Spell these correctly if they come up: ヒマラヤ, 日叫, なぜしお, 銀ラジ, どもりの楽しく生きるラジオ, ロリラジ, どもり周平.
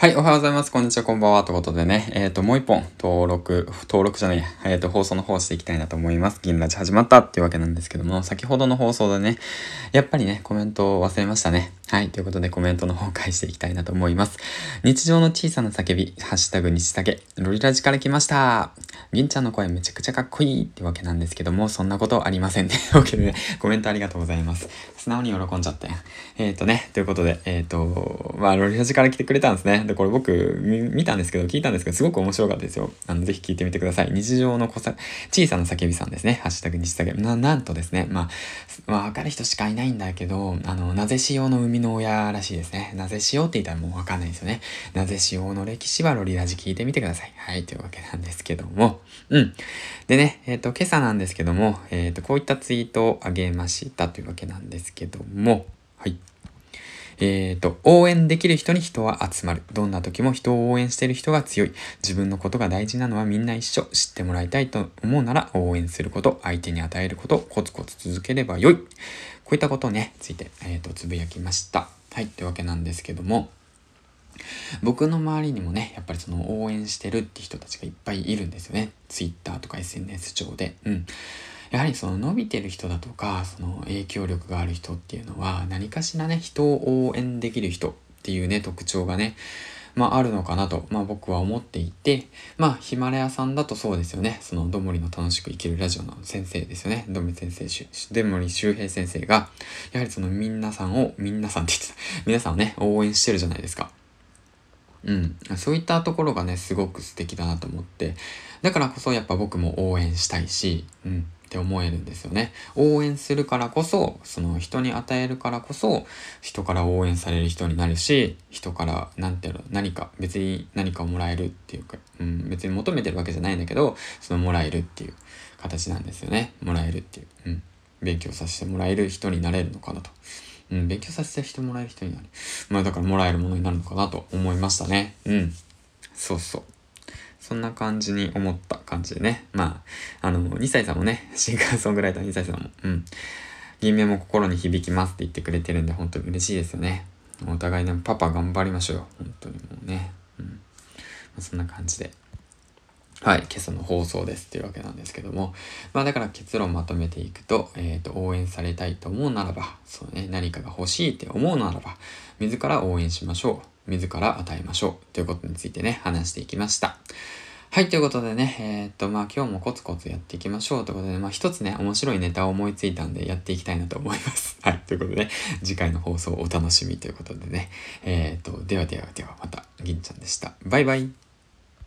はい、おはようございます。こんにちは、こんばんは。ということでね、もう一本、放送の方していきたいなと思います。銀ラジ始まったっていうわけなんですけども、先ほどの放送でね、やっぱりね、コメントを忘れましたね。はい、ということでコメントの方返していきたいなと思います。日常の小さな叫び、ハッシュタグ日叫、ロリラジから来ました。銀ちゃんの声めちゃくちゃかっこいいってわけなんですけども、そんなことありませんね。というわけでね、コメントありがとうございます。素直に喜んじゃって。ということで、ロリラジから来てくれたんですね。でこれ僕見たんですけど聞いたんですけどすごく面白かったですよ。ぜひ聞いてみてください。日常の小さな叫びさんですね。ハッシュタグ日叫なんとですね、まあ分かる人しかいないんだけど、なぜしおの生みの親らしいですね。なぜしおって言ったらもう分かんないですよね。なぜしおの歴史はロリラジ聞いてみてください。はいというわけなんですけども、でね、今朝なんですけども、こういったツイートをあげましたというわけなんですけども、はい。応援できる人に人は集まる。どんな時も人を応援している人が強い。自分のことが大事なのはみんな一緒。知ってもらいたいと思うなら応援すること、相手に与えること、コツコツ続ければよい。こういったことをね、ついて、つぶやきました。はい、ってわけなんですけども、僕の周りにもね、やっぱりその応援してるって人たちがいっぱいいるんですよね。Twitter とか SNS 上で。やはりその伸びてる人だとかその影響力がある人っていうのは何かしらね人を応援できる人っていうね特徴がねあるのかなと僕は思っていてヒマラヤさんだとそうですよね。そのどもりの楽しく生きるラジオの先生ですよね。どもり周平先生がやはりその皆さんをね応援してるじゃないですか。そういったところがねすごく素敵だなと思って、だからこそやっぱ僕も応援したいしって思えるんですよね。応援するからこそ、その人に与えるからこそ、人から応援される人になるし、人から別に何かをもらえるっていうか、別に求めてるわけじゃないんだけど、そのもらえるっていう形なんですよね。もらえるっていう、勉強させてもらえる人になれるのかなと。勉強させてもらえる人になる。だからもらえるものになるのかなと思いましたね。そんな感じに思った感じでね。2歳さんもね、シンガーソングライター2歳さんも、銀面も心に響きますって言ってくれてるんで、本当に嬉しいですよね。お互いね、パパ頑張りましょうよ。本当にもうね。そんな感じで。はい、今朝の放送ですっていうわけなんですけども。だから結論まとめていくと、応援されたいと思うならば、そうね、何かが欲しいって思うならば、自ら応援しましょう。自ら与えましょうということについてね話していきました。はいということでね今日もコツコツやっていきましょうということで一つね面白いネタを思いついたんでやっていきたいなと思います。はいということで、ね、次回の放送お楽しみということでねではまた銀ちゃんでした。バイバイ。